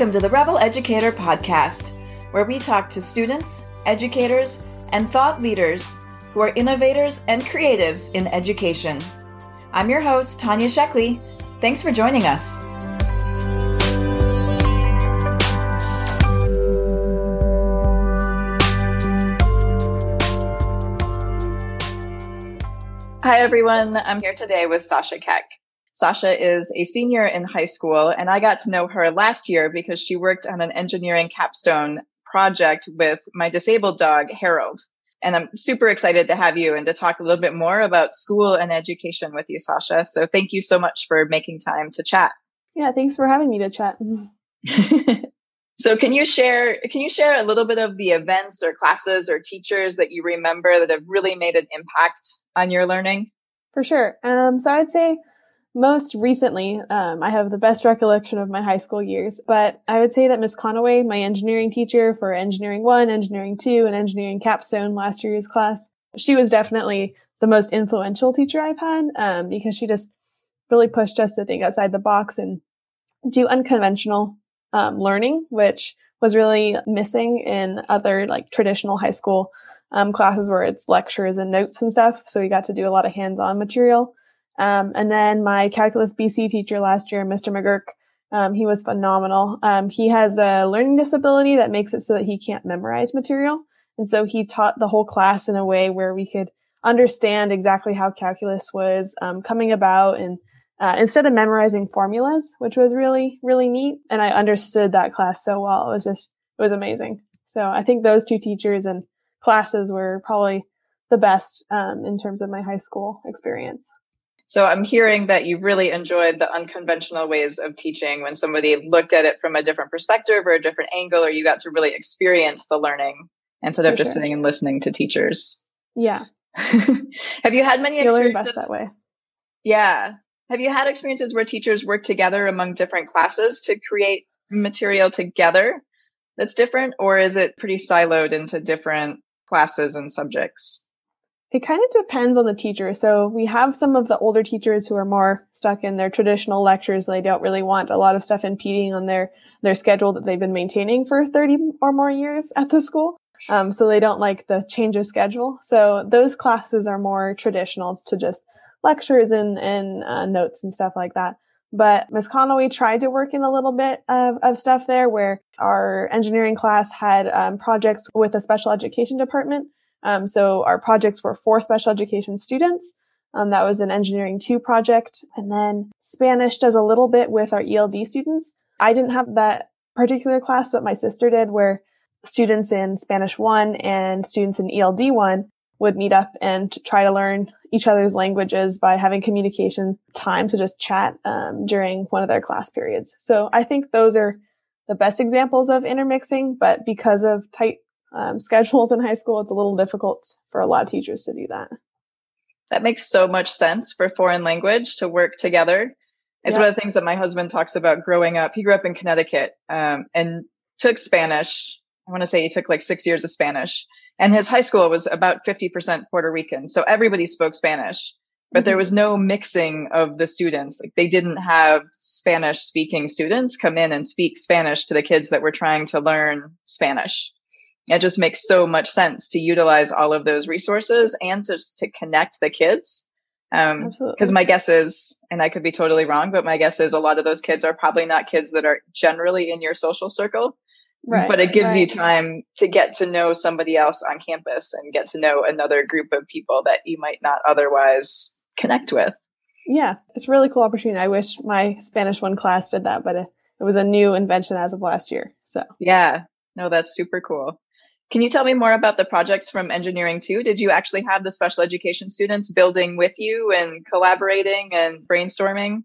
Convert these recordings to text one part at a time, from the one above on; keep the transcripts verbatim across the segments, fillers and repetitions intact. Welcome to the Rebel Educator podcast, where we talk to students, educators, and thought leaders who are innovators and creatives in education. I'm your host, Tanya Sheckley. Thanks for joining us. Hi, everyone. I'm here today with Sasha Keck. Sasha is a senior in high school, and I got to know her last year because she worked on an engineering capstone project with my disabled dog, Harold. And I'm super excited to have you and to talk a little bit more about school and education with you, Sasha. So thank you so much for making time to chat. Yeah, thanks for having me to chat. So can you share can you share a little bit of the events or classes or teachers that you remember that have really made an impact on your learning? For sure. Um, so I'd say most recently, um, I have the best recollection of my high school years, but I would say that Miss Conaway, my engineering teacher for Engineering one, Engineering two, and Engineering Capstone last year's class, she was definitely the most influential teacher I've had um, because she just really pushed us to think outside the box and do unconventional um, learning, which was really missing in other like traditional high school um, classes where it's lectures and notes and stuff. So we got to do a lot of hands-on material. Um, and then my Calculus B C teacher last year, Mister McGurk, um, he was phenomenal. Um, he has a learning disability that makes it so that he can't memorize material. And so he taught the whole class in a way where we could understand exactly how calculus was um, coming about. And uh, instead of memorizing formulas, which was really, really neat. And I understood that class so well. It was just, it was amazing. So I think those two teachers and classes were probably the best um, in terms of my high school experience. So I'm hearing that you really enjoyed the unconventional ways of teaching when somebody looked at it from a different perspective or a different angle, or you got to really experience the learning instead of For just sure. sitting and listening to teachers. Yeah. Have you had many experiences? You learn best that way. Yeah. Have you had experiences where teachers work together among different classes to create material together that's different, or is it pretty siloed into different classes and subjects? It kind of depends on the teacher. So we have some of the older teachers who are more stuck in their traditional lectures. They don't really want a lot of stuff impeding on their, their schedule that they've been maintaining for thirty or more years at the school. Um, so they don't like the change of schedule. So those classes are more traditional to just lectures and, and uh, notes and stuff like that. But Miz Connolly tried to work in a little bit of, of stuff there where our engineering class had um, projects with a special education department. Um, so our projects were for special education students. Um, that was an Engineering two project. And then Spanish does a little bit with our E L D students. I didn't have that particular class, but my sister did, where students in Spanish one and students in E L D one would meet up and try to learn each other's languages by having communication time to just chat um, during one of their class periods. So I think those are the best examples of intermixing, but because of tight Um, schedules in high school, it's a little difficult for a lot of teachers to do that. That makes so much sense for foreign language to work together. It's yeah. one of the things that my husband talks about growing up. He grew up in Connecticut um, and took Spanish. I want to say he took like six years of Spanish. And his high school was about fifty percent Puerto Rican. So everybody spoke Spanish, but mm-hmm. there was no mixing of the students. Like they didn't have Spanish speaking students come in and speak Spanish to the kids that were trying to learn Spanish. It just makes so much sense to utilize all of those resources and just to connect the kids. Um, Absolutely. Because my guess is, and I could be totally wrong, but my guess is a lot of those kids are probably not kids that are generally in your social circle. Right. But it gives right. you time to get to know somebody else on campus and get to know another group of people that you might not otherwise connect with. Yeah, it's a really cool opportunity. I wish my Spanish one class did that, but it, it was a new invention as of last year. So yeah, no, that's super cool. Can you tell me more about the projects from Engineering two? Did you actually have the special education students building with you and collaborating and brainstorming?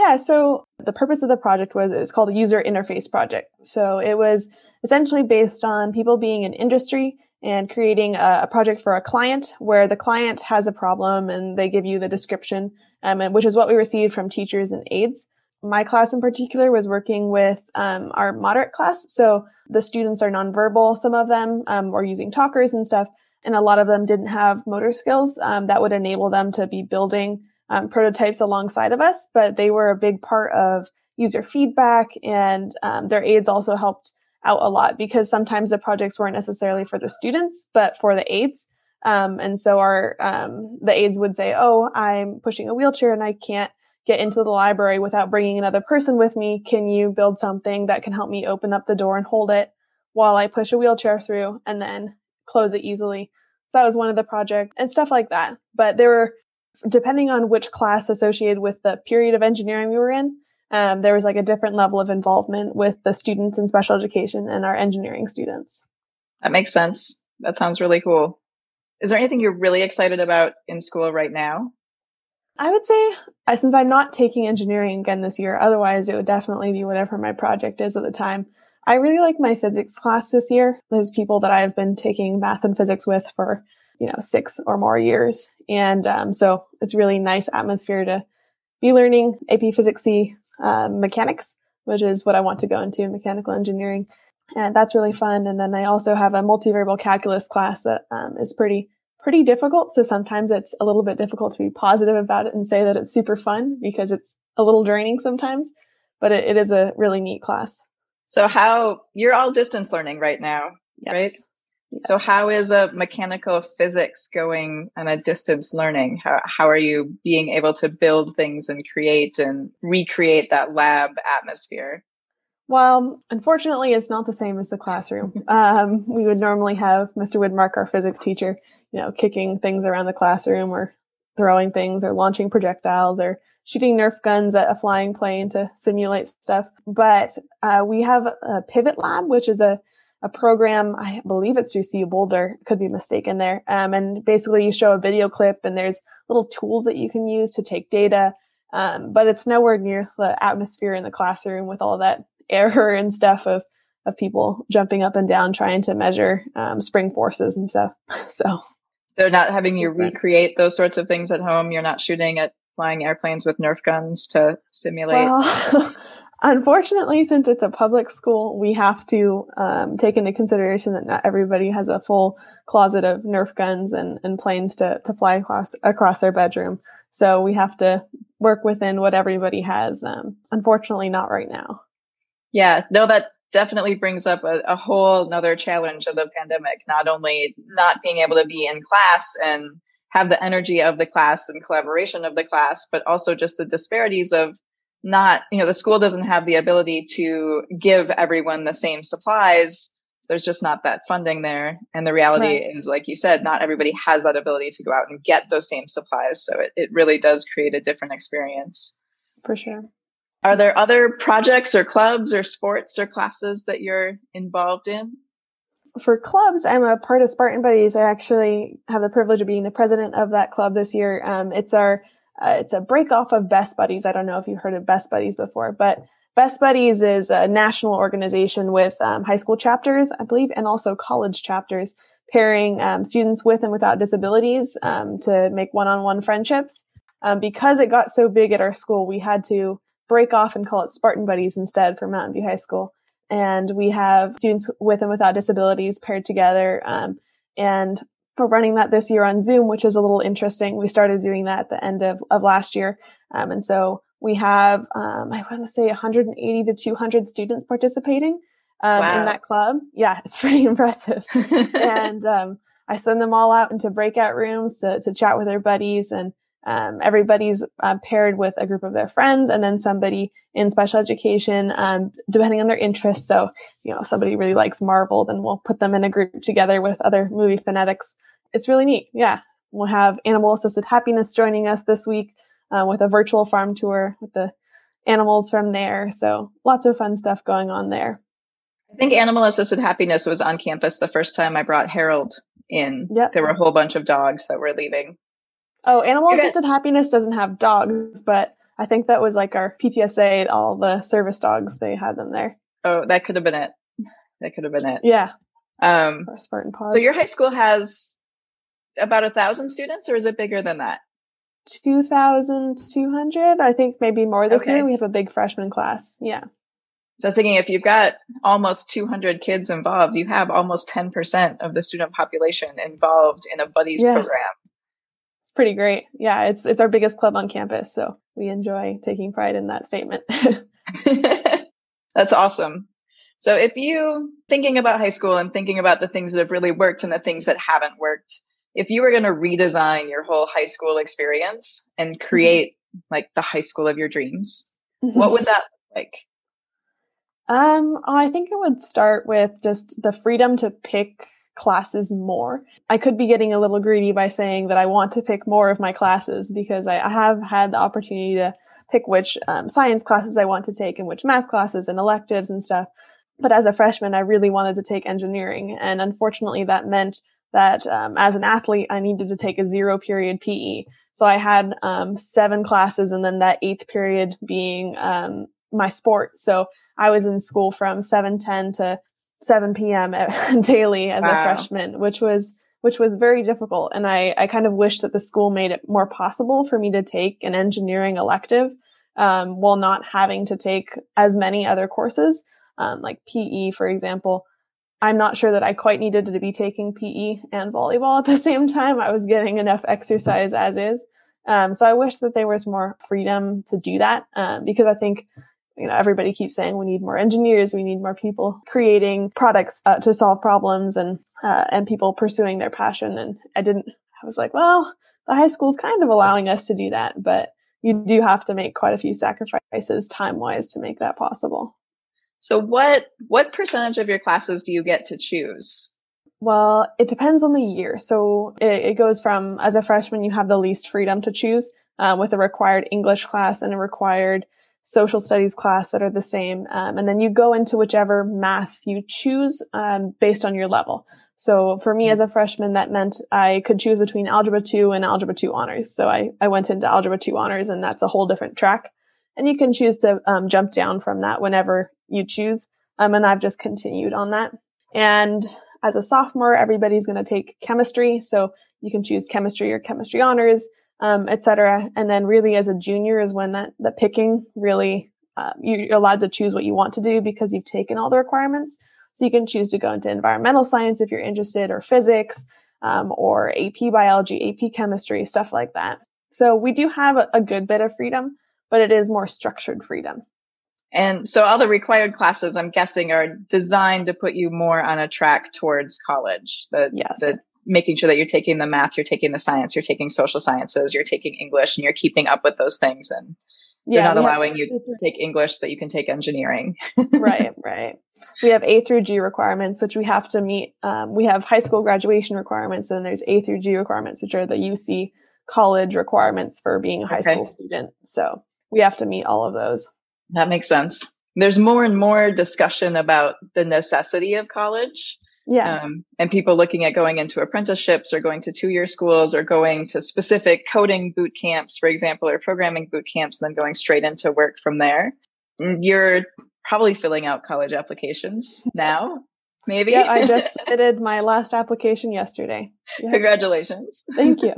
Yeah, so the purpose of the project was, it's called a user interface project. So it was essentially based on people being in industry and creating a, a project for a client where the client has a problem and they give you the description, um, and, which is what we received from teachers and aides. My class in particular was working with um, our moderate class. So the students are nonverbal. Some of them um, were using talkers and stuff. And a lot of them didn't have motor skills um, that would enable them to be building um, prototypes alongside of us. But they were a big part of user feedback, and um, their aides also helped out a lot because sometimes the projects weren't necessarily for the students, but for the aides. Um, and so our um, the aides would say, oh, I'm pushing a wheelchair and I can't get into the library without bringing another person with me. Can you build something that can help me open up the door and hold it while I push a wheelchair through and then close it easily? So that was one of the projects and stuff like that. But there were, depending on which class associated with the period of engineering we were in, um, there was like a different level of involvement with the students in special education and our engineering students. That makes sense. That sounds really cool. Is there anything you're really excited about in school right now? I would say, uh, since I'm not taking engineering again this year, otherwise it would definitely be whatever my project is at the time. I really like my physics class this year. There's people that I've been taking math and physics with for, you know, six or more years. And um, so it's really nice atmosphere to be learning A P Physics C uh, mechanics, which is what I want to go into, mechanical engineering. And that's really fun. And then I also have a multivariable calculus class that um, is pretty pretty difficult. So sometimes it's a little bit difficult to be positive about it and say that it's super fun because it's a little draining sometimes, but it, it is a really neat class. So how, you're all distance learning right now, yes. Right? Yes. So how is a mechanical physics going on a distance learning? How how are you being able to build things and create and recreate that lab atmosphere? Well, unfortunately, it's not the same as the classroom. Um, we would normally have Mister Widmark, our physics teacher, you know, kicking things around the classroom or throwing things or launching projectiles or shooting Nerf guns at a flying plane to simulate stuff. But uh, we have a Pivot Lab, which is a, a program, I believe it's through C U Boulder, could be mistaken there. Um, and basically you show a video clip and there's little tools that you can use to take data. Um, but it's nowhere near the atmosphere in the classroom with all that error and stuff of of people jumping up and down trying to measure um, spring forces and stuff. So they're not having you recreate those sorts of things at home. You're not shooting at flying airplanes with Nerf guns to simulate. Well, unfortunately, since it's a public school, we have to um, take into consideration that not everybody has a full closet of Nerf guns and, and planes to, to fly across, across their bedroom. So we have to work within what everybody has. Um, unfortunately, not right now. Yeah, no, that definitely brings up a, a whole nother challenge of the pandemic, not only not being able to be in class and have the energy of the class and collaboration of the class, but also just the disparities of not, you know, the school doesn't have the ability to give everyone the same supplies. There's just not that funding there. And the reality right. is, like you said, not everybody has that ability to go out and get those same supplies. So it, it really does create a different experience. For sure. Are there other projects or clubs or sports or classes that you're involved in? For clubs, I'm a part of Spartan Buddies. I actually have the privilege of being the president of that club this year. Um, it's our uh, it's a break off of Best Buddies. I don't know if you've heard of Best Buddies before, but Best Buddies is a national organization with um, high school chapters, I believe, and also college chapters, pairing um, students with and without disabilities um, to make one-on-one friendships. Um, because it got so big at our school, we had to break off and call it Spartan Buddies instead for Mountain View High School. And we have students with and without disabilities paired together. Um, and for running that this year on Zoom, which is a little interesting, we started doing that at the end of, of last year. Um, and so we have, um, I want to say one hundred eighty to two hundred students participating um, wow. in that club. Yeah, it's pretty impressive. And um, I send them all out into breakout rooms to, to chat with their buddies, and Um, everybody's uh, paired with a group of their friends and then somebody in special education, um, depending on their interests. So, you know, if somebody really likes Marvel, then we'll put them in a group together with other movie fanatics. It's really neat. Yeah. We'll have Animal Assisted Happiness joining us this week uh, with a virtual farm tour with the animals from there. So lots of fun stuff going on there. I think Animal Assisted Happiness was on campus the first time I brought Harold in. Yep. There were a whole bunch of dogs that were leaving. Oh, Animal Assisted Happiness doesn't have dogs, but I think that was like our P T S A, all the service dogs, they had them there. Oh, that could have been it. That could have been it. Yeah. Um, our Spartan Paws. So your high school has about a thousand students, or is it bigger than that? two thousand two hundred, I think, maybe more this okay. year. We have a big freshman class. Yeah. So I was thinking, if you've got almost two hundred kids involved, you have almost ten percent of the student population involved in a buddies yeah. program. Pretty great. Yeah, it's it's our biggest club on campus, so we enjoy taking pride in that statement. That's awesome. So if you thinking about high school and thinking about the things that have really worked and the things that haven't worked, if you were going to redesign your whole high school experience and create like the high school of your dreams, mm-hmm. what would that look like? Um, I think I would start with just the freedom to pick classes more. I could be getting a little greedy by saying that I want to pick more of my classes because I have had the opportunity to pick which um, science classes I want to take and which math classes and electives and stuff. But as a freshman, I really wanted to take engineering. And unfortunately, that meant that um, as an athlete, I needed to take a zero period P E. So I had um, seven classes and then that eighth period being um, my sport. So I was in school from seven ten to seven p.m. at, daily as wow. a freshman, which was which was very difficult. And I, I kind of wish that the school made it more possible for me to take an engineering elective um, while not having to take as many other courses, um, like P E, for example. I'm not sure that I quite needed to be taking P E and volleyball at the same time. I was getting enough exercise as is. Um, so I wish that there was more freedom to do that um, because I think, you know, everybody keeps saying we need more engineers, we need more people creating products uh, to solve problems and uh, and people pursuing their passion. And I didn't, I was like, well, the high school's kind of allowing us to do that, but you do have to make quite a few sacrifices time-wise to make that possible. So what what percentage of your classes do you get to choose? Well, it depends on the year. So it, it goes from, as a freshman, you have the least freedom to choose uh, with a required English class and a required social studies class that are the same. Um, and then you go into whichever math you choose um, based on your level. So for me as a freshman, that meant I could choose between Algebra two and Algebra two Honors. So I, I went into Algebra two Honors, and that's a whole different track. And you can choose to um, jump down from that whenever you choose. Um, and I've just continued on that. And as a sophomore, everybody's going to take chemistry. So you can choose chemistry or chemistry honors, um, et cetera. And then really as a junior is when that the picking really, uh, you're allowed to choose what you want to do because you've taken all the requirements. So you can choose to go into environmental science if you're interested, or physics, um, or A P biology, A P chemistry, stuff like that. So we do have a, a good bit of freedom, but it is more structured freedom. And so all the required classes, I'm guessing, are designed to put you more on a track towards college. The, yes. the making sure that you're taking the math, you're taking the science, you're taking social sciences, you're taking English, and you're keeping up with those things. And yeah, they're not allowing have, you to take English so that you can take engineering. Right, right. We have A through G requirements, which we have to meet. Um, we have high school graduation requirements, and there's A through G requirements, which are the U C college requirements for being a high okay. school student. So we have to meet all of those. That makes sense. There's more and more discussion about the necessity of college. Yeah. Um, and people looking at going into apprenticeships or going to two-year schools or going to specific coding boot camps, for example, or programming boot camps, and then going straight into work from there. You're probably filling out college applications now, maybe. Yeah, I just submitted my last application yesterday. Yeah. Congratulations. Thank you.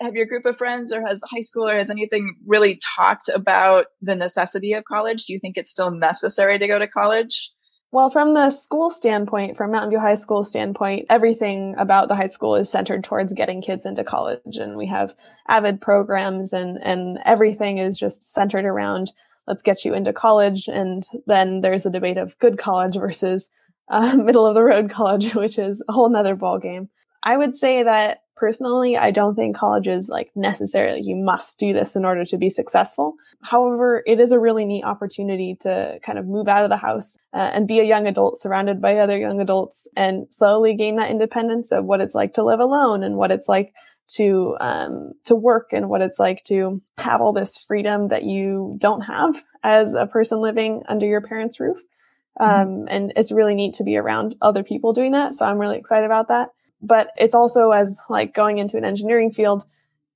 Have your group of friends or has the high school or has anything really talked about the necessity of college? Do you think it's still necessary to go to college? Well, from the school standpoint, from Mountain View High School standpoint, everything about the high school is centered towards getting kids into college. And we have AVID programs and, and everything is just centered around, let's get you into college. And then there's the debate of good college versus uh, middle of the road college, which is a whole nother ballgame. I would say that personally, I don't think college is like necessarily you must do this in order to be successful. However, it is a really neat opportunity to kind of move out of the house uh, and be a young adult surrounded by other young adults and slowly gain that independence of what it's like to live alone and what it's like to um, to work and what it's like to have all this freedom that you don't have as a person living under your parents' roof. Um, mm-hmm. And it's really neat to be around other people doing that. So I'm really excited about that. But it's also as like going into an engineering field,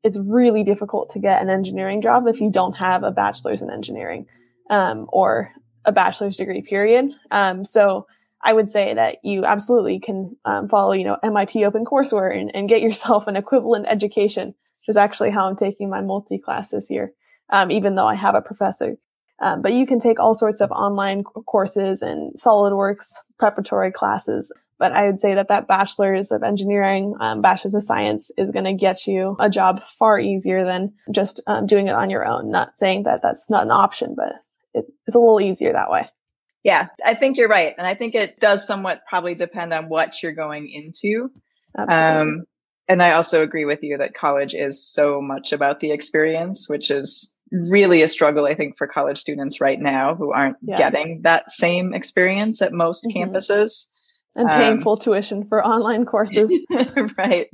it's really difficult to get an engineering job if you don't have a bachelor's in engineering um, or a bachelor's degree period. Um, so I would say that you absolutely can um, follow, you know, M I T OpenCourseWare and, and get yourself an equivalent education, which is actually how I'm taking my multi-class this year, um, even though I have a professor. Um, but you can take all sorts of online courses and SolidWorks preparatory classes. But I would say that that bachelor's of engineering, um, bachelor's of science is going to get you a job far easier than just um, doing it on your own. Not saying that that's not an option, but it, it's a little easier that way. Yeah, I think you're right. And I think it does somewhat probably depend on what you're going into. Absolutely. Um, and I also agree with you that college is so much about the experience, which is really a struggle, I think, for college students right now who aren't yeah. getting that same experience at most mm-hmm. campuses. And paying um, full tuition for online courses. Right.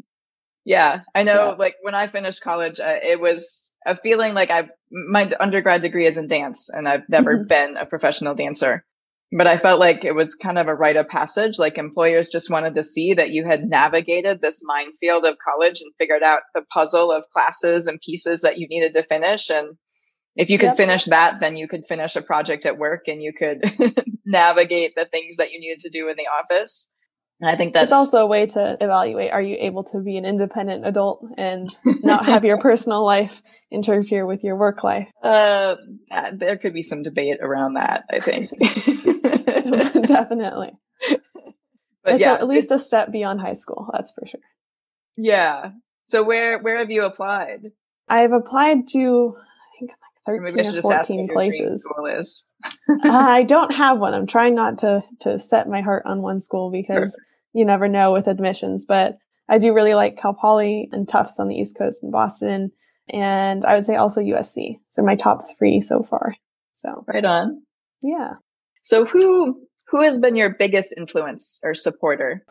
Yeah. I know, yeah. like when I finished college, uh, it was a feeling like I my undergrad degree is in dance and I've never mm-hmm. been a professional dancer. But I felt like it was kind of a rite of passage, like employers just wanted to see that you had navigated this minefield of college and figured out the puzzle of classes and pieces that you needed to finish. And if you could yep. finish that, then you could finish a project at work and you could navigate the things that you needed to do in the office. And I think that's it's also a way to evaluate, are you able to be an independent adult and not have your personal life interfere with your work life? Uh, there could be some debate around that, I think. Definitely. But it's yeah, a, at least a step beyond high school, that's for sure. Yeah. So where where have you applied? I've applied to, I think, like thirteen or fourteen places. uh, I don't have one. I'm trying not to to set my heart on one school because Perfect. You never know with admissions. But I do really like Cal Poly and Tufts on the East Coast and Boston. And I would say also U S C. They're my top three so far. So right on. Yeah. So who who has been your biggest influence or supporter?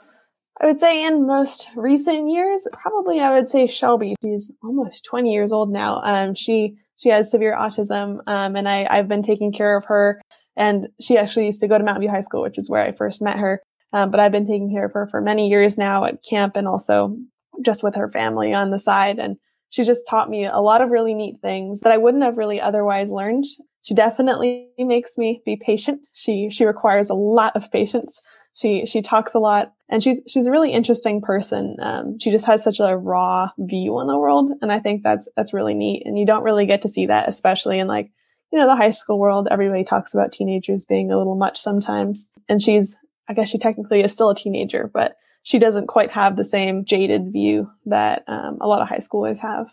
I would say in most recent years, probably I would say Shelby. She's almost twenty years old now. Um, she she has severe autism, um, and I, I've been taking care of her. And she actually used to go to Mountain View High School, which is where I first met her. Um, but I've been taking care of her for many years now at camp and also just with her family on the side. And she just taught me a lot of really neat things that I wouldn't have really otherwise learned. She definitely makes me be patient. She she requires a lot of patience. She she talks a lot, and she's she's a really interesting person. Um, she just has such a raw view on the world, and I think that's that's really neat. And you don't really get to see that, especially in like you know the high school world. Everybody talks about teenagers being a little much sometimes, and she's I guess she technically is still a teenager, but she doesn't quite have the same jaded view that um, a lot of high schoolers have.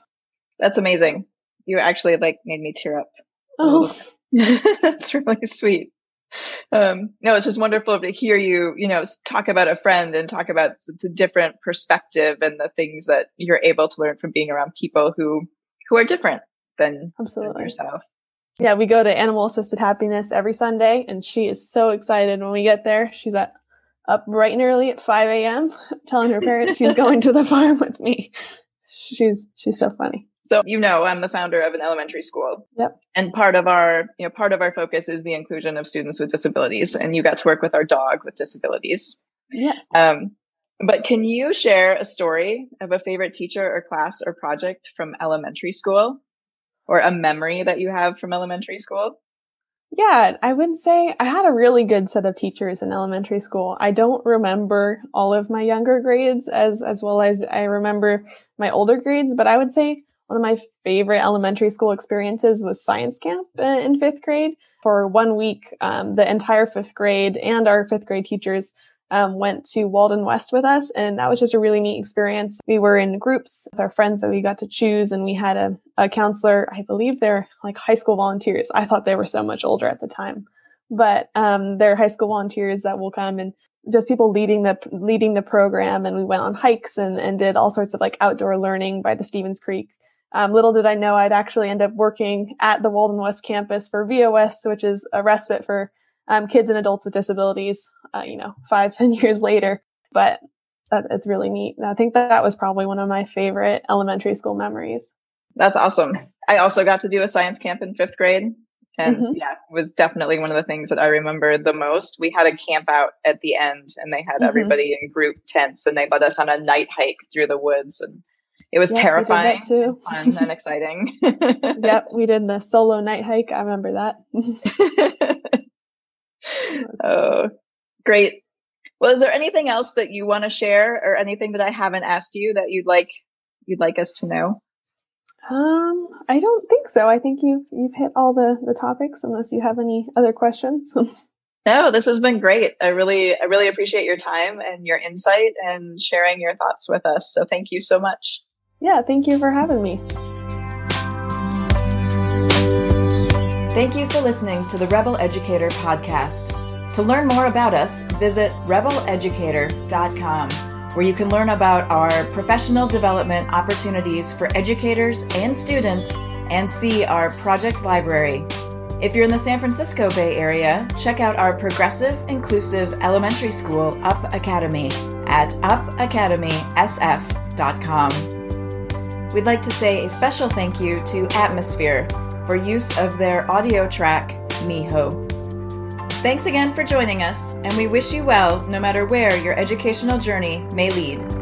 That's amazing. You actually like made me tear up. Oh, that's really sweet. Um, no, it's just wonderful to hear you, you know, talk about a friend and talk about the different perspective and the things that you're able to learn from being around people who, who are different than, Absolutely. than yourself. Yeah. We go to Animal Assisted Happiness every Sunday, and she is so excited when we get there. She's at, up bright and early at five a.m. telling her parents she's going to the farm with me. She's, she's so funny. So, you know, I'm the founder of an elementary school. Yep. And part of our, you know, part of our focus is the inclusion of students with disabilities. And you got to work with our dog with disabilities. Yeah. Um, but can you share a story of a favorite teacher or class or project from elementary school, or a memory that you have from elementary school? Yeah, I would say I had a really good set of teachers in elementary school. I don't remember all of my younger grades as, as well as I remember my older grades, but I would say one of my favorite elementary school experiences was science camp in fifth grade. For one week, um, the entire fifth grade and our fifth grade teachers um, went to Walden West with us. And that was just a really neat experience. We were in groups with our friends that we got to choose. And we had a, a counselor. I believe they're like high school volunteers. I thought they were so much older at the time. But um, they're high school volunteers that will come and just people leading the leading the program. And we went on hikes and, and did all sorts of like outdoor learning by the Stevens Creek. Um, little did I know I'd actually end up working at the Walden West campus for V O S, which is a respite for um, kids and adults with disabilities, uh, you know, five, ten years later. But that, it's really neat. And I think that, that was probably one of my favorite elementary school memories. That's awesome. I also got to do a science camp in fifth grade. And mm-hmm. yeah, it was definitely one of the things that I remember the most. We had a camp out at the end, and they had mm-hmm. everybody in group tents, and they led us on a night hike through the woods. And It was yep, terrifying, too. And fun, and exciting. Yep, we did the solo night hike. I remember that. Oh, great. Well, is there anything else that you want to share, or anything that I haven't asked you that you'd like you'd like us to know? Um, I don't think so. I think you've you've hit all the, the topics, unless you have any other questions. No, this has been great. I really, I really appreciate your time and your insight and sharing your thoughts with us. So thank you so much. Yeah, thank you for having me. Thank you for listening to the Rebel Educator podcast. To learn more about us, visit rebel educator dot com, where you can learn about our professional development opportunities for educators and students and see our project library. If you're in the San Francisco Bay Area, check out our progressive, inclusive elementary school, U P Academy, at up academy s f dot com. We'd like to say a special thank you to Atmosphere for use of their audio track, Miho. Thanks again for joining us, and we wish you well no matter where your educational journey may lead.